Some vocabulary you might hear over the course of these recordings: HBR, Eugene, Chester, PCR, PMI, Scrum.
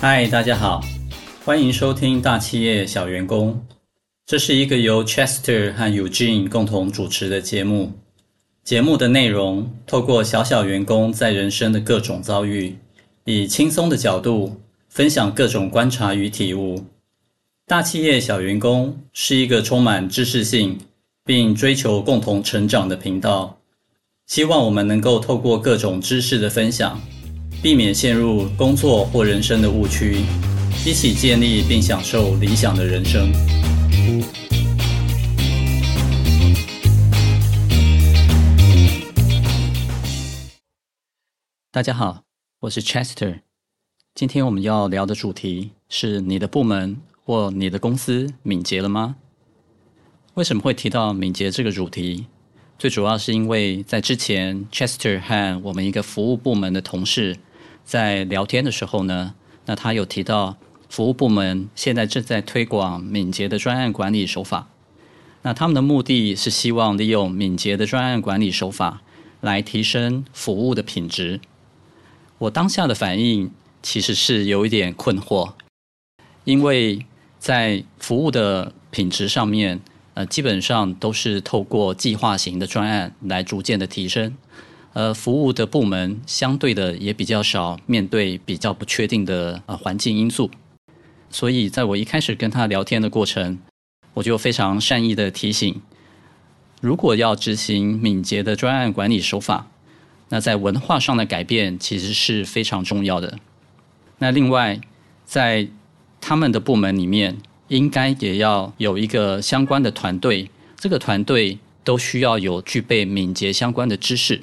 嗨，大家好，欢迎收听大企业小员工。这是一个由 Chester 和 Eugene 共同主持的节目。节目的内容透过小小员工在人生的各种遭遇，以轻松的角度分享各种观察与体悟。大企业小员工是一个充满知识性并追求共同成长的频道，希望我们能够透过各种知识的分享，避免陷入工作或人生的误区，一起建立并享受理想的人生。大家好，我是 Chester。今天我们要聊的主题是：你的部门或你的公司敏捷了吗？为什么会提到敏捷这个主题？最主要是因为在之前 Chester 和我们一个服务部门的同事在聊天的时候呢，那他有提到服务部门现在正在推广敏捷的专案管理手法。那他们的目的是希望利用敏捷的专案管理手法来提升服务的品质。我当下的反应其实是有一点困惑，因为在服务的品质上面基本上都是透过计划型的专案来逐渐的提升，而服务的部门相对的也比较少面对比较不确定的环境因素。所以在我一开始跟他聊天的过程，我就非常善意的提醒，如果要执行敏捷的专案管理手法，那在文化上的改变其实是非常重要的。那另外在他们的部门里面应该也要有一个相关的团队，这个团队都需要有具备敏捷相关的知识，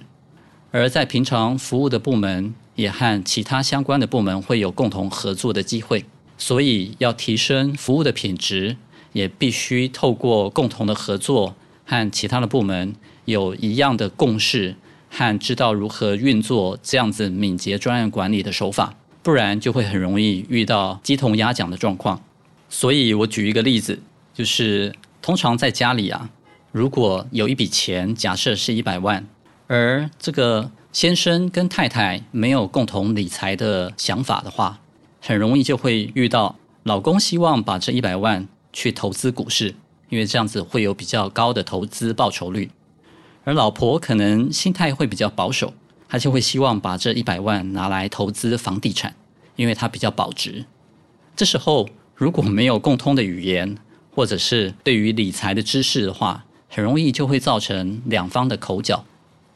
而在平常服务的部门也和其他相关的部门会有共同合作的机会，所以要提升服务的品质，也必须透过共同的合作和其他的部门有一样的共识和知道如何运作这样子敏捷专案管理的手法，不然就会很容易遇到鸡同鸭讲的状况。所以我举一个例子，就是通常在家里啊，如果有一笔钱，假设是100万，而这个先生跟太太没有共同理财的想法的话，很容易就会遇到老公希望把这100万去投资股市，因为这样子会有比较高的投资报酬率，而老婆可能心态会比较保守，她就会希望把这100万拿来投资房地产，因为它比较保值。这时候如果没有共通的语言，或者是对于理财的知识的话，很容易就会造成两方的口角。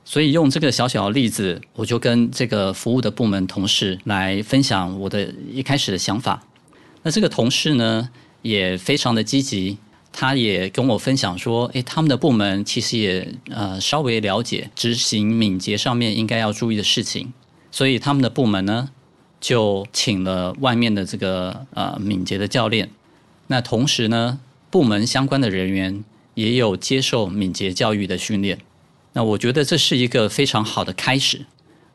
所以用这个小小的例子，我就跟这个服务的部门同事来分享我的一开始的想法。那这个同事呢，也非常的积极，他也跟我分享说，他们的部门其实也稍微了解执行敏捷上面应该要注意的事情，所以他们的部门呢就请了外面的这个敏捷的教练。那同时呢，部门相关的人员也有接受敏捷教育的训练。那我觉得这是一个非常好的开始，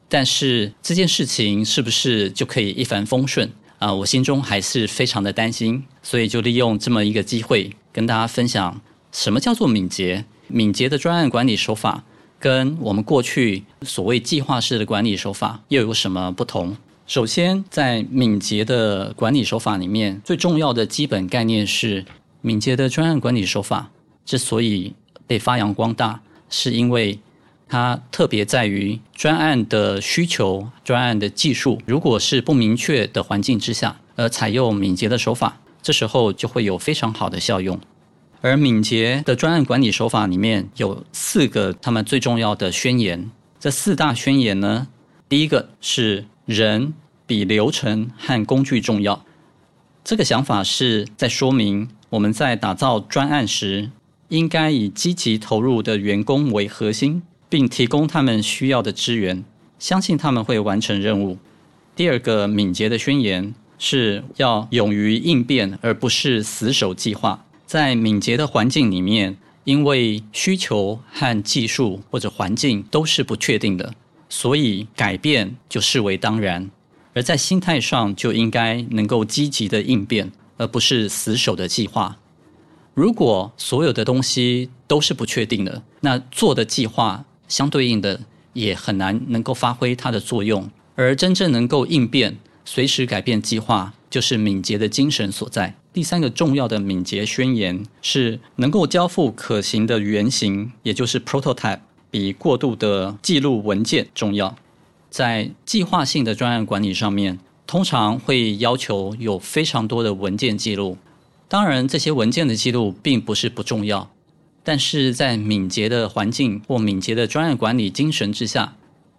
但是这件事情是不是就可以一帆风顺啊？我心中还是非常的担心，所以就利用这么一个机会跟大家分享什么叫做敏捷，敏捷的专案管理手法跟我们过去所谓计划式的管理手法又有什么不同。首先在敏捷的管理手法里面，最重要的基本概念是，敏捷的专案管理手法之所以被发扬光大，是因为它特别在于专案的需求，专案的技术如果是不明确的环境之下而采用敏捷的手法，这时候就会有非常好的效用。而敏捷的专案管理手法里面有4个他们最重要的宣言，这4大宣言呢，第一个是人比流程和工具重要。这个想法是在说明我们在打造专案时，应该以积极投入的员工为核心，并提供他们需要的支援，相信他们会完成任务。第2个敏捷的宣言是要勇于应变，而不是死守计划。在敏捷的环境里面，因为需求和技术或者环境都是不确定的，所以改变就视为当然，而在心态上就应该能够积极的应变，而不是死守的计划。如果所有的东西都是不确定的，那做的计划相对应的也很难能够发挥它的作用。而真正能够应变、随时改变计划，就是敏捷的精神所在。第三个重要的敏捷宣言是能够交付可行的原型，也就是 prototype， 比过度的记录文件重要。在计划性的专案管理上面，通常会要求有非常多的文件记录，当然这些文件的记录并不是不重要，但是在敏捷的环境或敏捷的专案管理精神之下，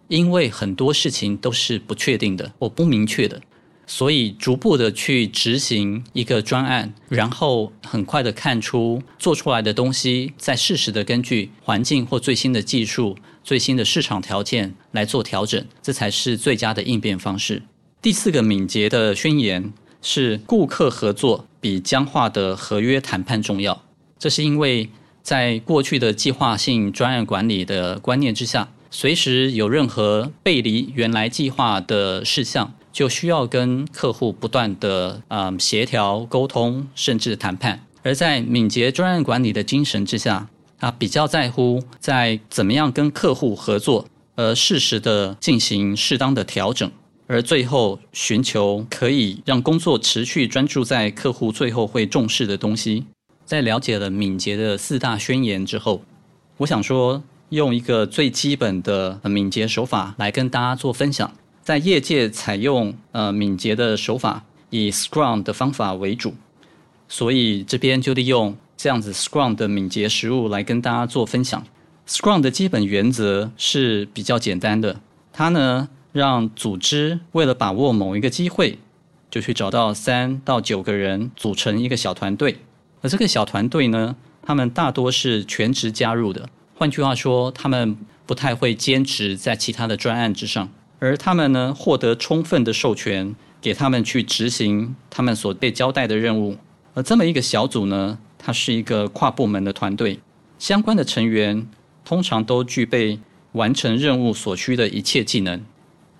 因为很多事情都是不确定的或不明确的，所以逐步的去执行一个专案，然后很快的看出做出来的东西，再适时的根据环境或最新的技术、最新的市场条件来做调整，这才是最佳的应变方式。第四个敏捷的宣言是顾客合作比僵化的合约谈判重要。这是因为在过去的计划性专案管理的观念之下，随时有任何背离原来计划的事项，就需要跟客户不断的协调、沟通，甚至谈判。而在敏捷专案管理的精神之下，他比较在乎在怎么样跟客户合作，而适时的进行适当的调整，而最后寻求可以让工作持续专注在客户最后会重视的东西。在了解了敏捷的四大宣言之后，我想说用一个最基本的敏捷手法来跟大家做分享。在业界采用敏捷的手法，以 Scrum 的方法为主，所以这边就利用这样子 Scrum 的敏捷实务来跟大家做分享。Scrum 的基本原则是比较简单的，它呢让组织为了把握某一个机会，就去找到3到9个人组成一个小团队，而这个小团队呢，他们大多是全职加入的，换句话说，他们不太会兼职在其他的专案之上。而他们呢，获得充分的授权，给他们去执行他们所被交代的任务。而这么一个小组呢，它是一个跨部门的团队，相关的成员通常都具备完成任务所需的一切技能。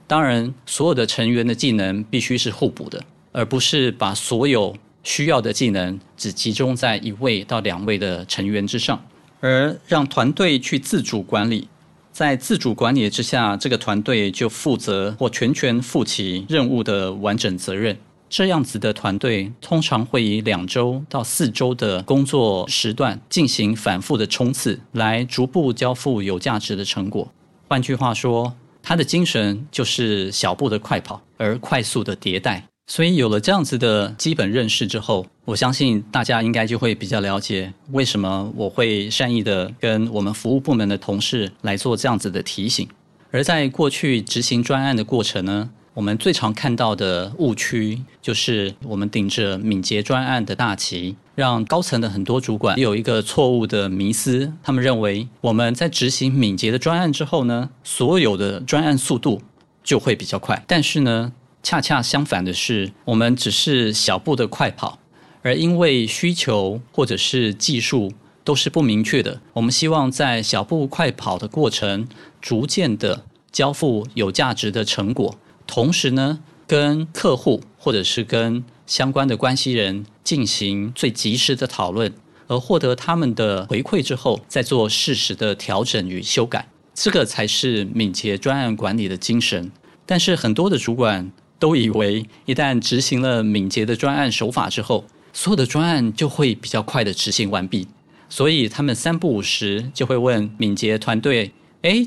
当然，所有的成员的技能必须是互补的，而不是把所有需要的技能只集中在1位到2位的成员之上，而让团队去自主管理。在自主管理之下，这个团队就负责或全权负起任务的完整责任。这样子的团队通常会以2周到4周的工作时段进行反复的冲刺，来逐步交付有价值的成果。换句话说，它的精神就是小步的快跑，而快速的迭代。所以有了这样子的基本认识之后，我相信大家应该就会比较了解为什么我会善意的跟我们服务部门的同事来做这样子的提醒。而在过去执行专案的过程呢，我们最常看到的误区就是我们顶着敏捷专案的大旗，让高层的很多主管有一个错误的迷思，他们认为我们在执行敏捷的专案之后呢，所有的专案速度就会比较快。但是呢，恰恰相反的是，我们只是小步的快跑，而因为需求或者是技术都是不明确的，我们希望在小步快跑的过程逐渐的交付有价值的成果，同时呢跟客户或者是跟相关的关系人进行最及时的讨论，而获得他们的回馈之后再做适时的调整与修改。这个才是敏捷专案管理的精神。但是很多的主管都以为一旦执行了敏捷的专案手法之后，所有的专案就会比较快的执行完毕，所以他们3不5时就会问敏捷团队，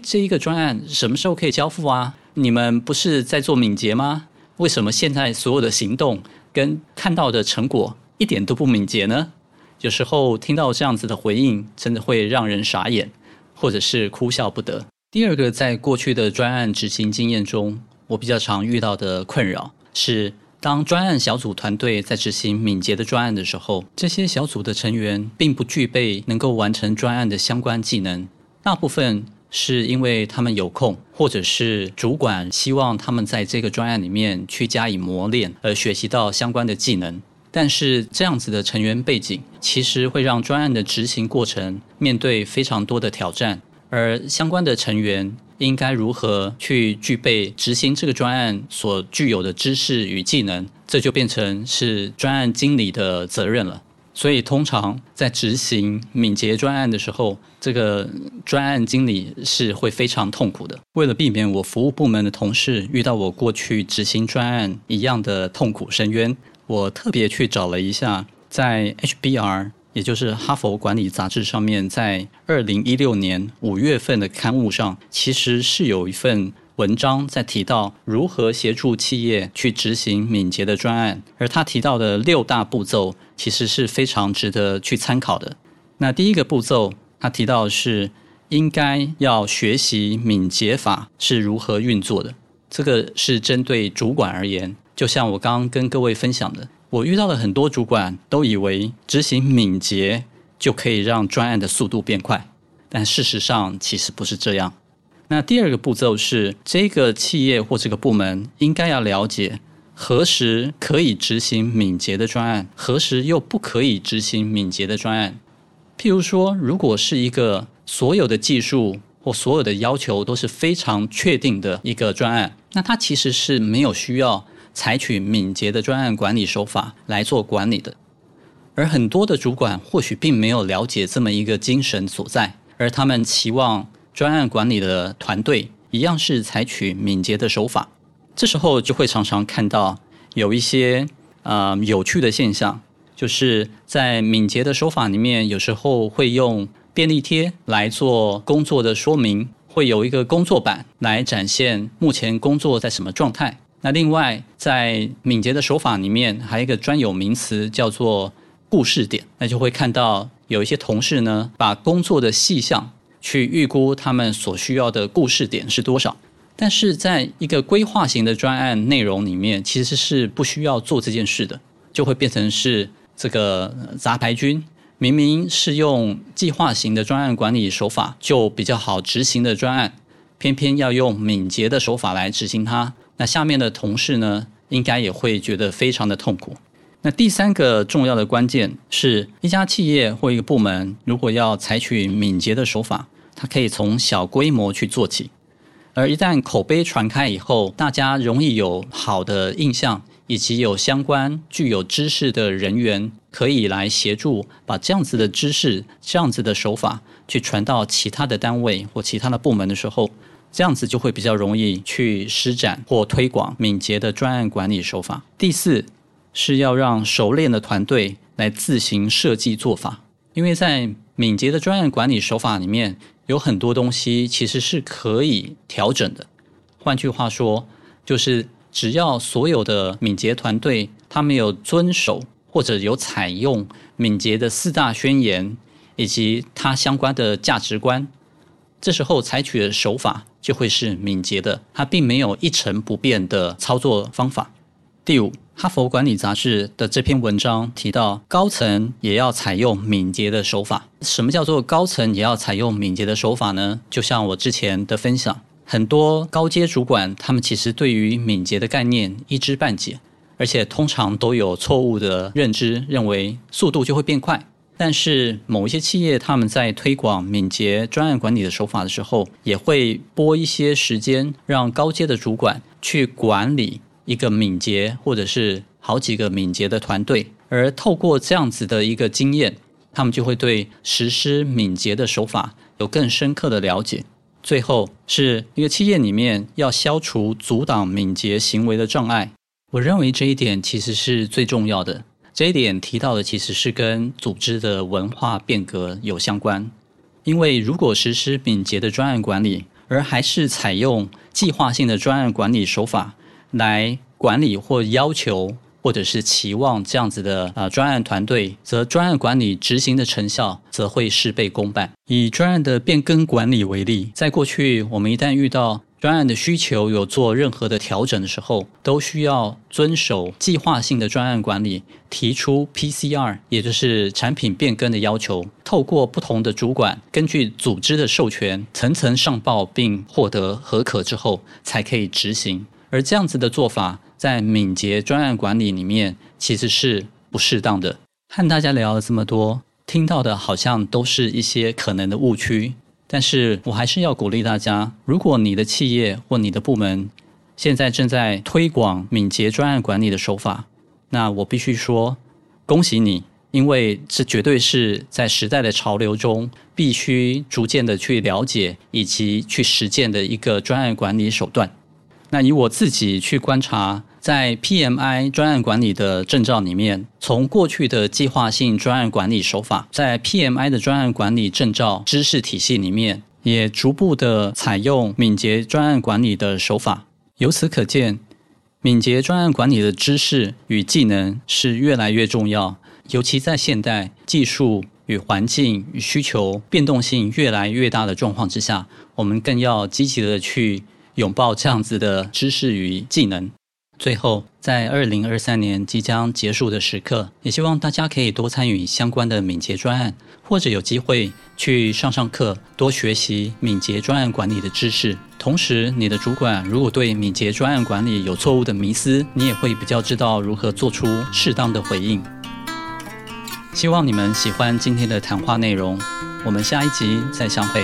这一个专案什么时候可以交付啊？你们不是在做敏捷吗？为什么现在所有的行动跟看到的成果一点都不敏捷呢？有时候听到这样子的回应，真的会让人傻眼，或者是哭笑不得。第二个，在过去的专案执行经验中，我比较常遇到的困扰是，当专案小组团队在执行敏捷的专案的时候，这些小组的成员并不具备能够完成专案的相关技能。大部分是因为他们有空，或者是主管希望他们在这个专案里面去加以磨练，而学习到相关的技能。但是这样子的成员背景，其实会让专案的执行过程面对非常多的挑战，而相关的成员应该如何去具备执行这个专案所具有的知识与技能，这就变成是专案经理的责任了。所以通常在执行敏捷专案的时候，这个专案经理是会非常痛苦的。为了避免我服务部门的同事遇到我过去执行专案一样的痛苦深渊，我特别去找了一下在 HBR， 也就是哈佛管理杂志上面，在2016年5月份的刊物上，其实是有一份文章在提到如何协助企业去执行敏捷的专案，而他提到的6大步骤其实是非常值得去参考的。那第一个步骤他提到的是应该要学习敏捷法是如何运作的，这个是针对主管而言。就像我刚刚跟各位分享的，我遇到了很多主管都以为执行敏捷就可以让专案的速度变快，但事实上其实不是这样。那第二个步骤是这个企业或这个部门应该要了解何时可以执行敏捷的专案，何时又不可以执行敏捷的专案。譬如说，如果是一个所有的技术或所有的要求都是非常确定的一个专案，那它其实是没有需要采取敏捷的专案管理手法来做管理的。而很多的主管或许并没有了解这么一个精神所在，而他们期望专案管理的团队一样是采取敏捷的手法。这时候就会常常看到有一些有趣的现象，就是在敏捷的手法里面，有时候会用便利贴来做工作的说明，会有一个工作板来展现目前工作在什么状态。那另外在敏捷的手法里面还有一个专有名词叫做故事点，那就会看到有一些同事呢，把工作的细项去预估他们所需要的故事点是多少，但是在一个规划型的专案内容里面，其实是不需要做这件事的，就会变成是这个杂牌军。明明是用计划型的专案管理手法就比较好执行的专案，偏偏要用敏捷的手法来执行它，那下面的同事呢，应该也会觉得非常的痛苦。那第三个重要的关键是，一家企业或一个部门如果要采取敏捷的手法，它可以从小规模去做起，而一旦口碑传开以后，大家容易有好的印象，以及有相关具有知识的人员可以来协助把这样子的知识、这样子的手法去传到其他的单位或其他的部门的时候，这样子就会比较容易去施展或推广敏捷的专案管理手法。第四是要让熟练的团队来自行设计做法，因为在敏捷的专案管理手法里面有很多东西其实是可以调整的。换句话说，就是只要所有的敏捷团队他们有遵守或者有采用敏捷的4大宣言以及它相关的价值观，这时候采取的手法就会是敏捷的，它并没有一成不变的操作方法。第五，哈佛管理杂志的这篇文章提到高层也要采用敏捷的手法。什么叫做高层也要采用敏捷的手法呢？就像我之前的分享，很多高阶主管他们其实对于敏捷的概念一知半解，而且通常都有错误的认知，认为速度就会变快。但是某一些企业他们在推广敏捷专案管理的手法的时候，也会拨一些时间让高阶的主管去管理一个敏捷或者是好几个敏捷的团队，而透过这样子的一个经验，他们就会对实施敏捷的手法有更深刻的了解。最后是一个企业里面要消除阻挡敏捷行为的障碍，我认为这一点其实是最重要的。这一点提到的其实是跟组织的文化变革有相关，因为如果实施敏捷的专案管理，而还是采用计划性的专案管理手法来管理或要求或者是期望这样子的专案团队，则专案管理执行的成效则会事倍功半。以专案的变更管理为例，在过去我们一旦遇到专案的需求有做任何的调整的时候，都需要遵守计划性的专案管理，提出 PCR 也就是产品变更的要求，透过不同的主管根据组织的授权层层上报并获得核可之后才可以执行。而这样子的做法在敏捷专案管理里面其实是不适当的。和大家聊了这么多，听到的好像都是一些可能的误区，但是我还是要鼓励大家，如果你的企业或你的部门现在正在推广敏捷专案管理的手法，那我必须说恭喜你，因为这绝对是在时代的潮流中必须逐渐的去了解以及去实践的一个专案管理手段。那以我自己去观察，在 PMI 专案管理的证照里面，从过去的计划性专案管理手法，在 PMI 的专案管理证照知识体系里面，也逐步的采用敏捷专案管理的手法。由此可见，敏捷专案管理的知识与技能是越来越重要，尤其在现代技术与环境与需求变动性越来越大的状况之下，我们更要积极的去拥抱这样子的知识与技能。最后，在2023年即将结束的时刻，也希望大家可以多参与相关的敏捷专案，或者有机会去上课，多学习敏捷专案管理的知识。同时，你的主管如果对敏捷专案管理有错误的迷思，你也会比较知道如何做出适当的回应。希望你们喜欢今天的谈话内容，我们下一集再相会。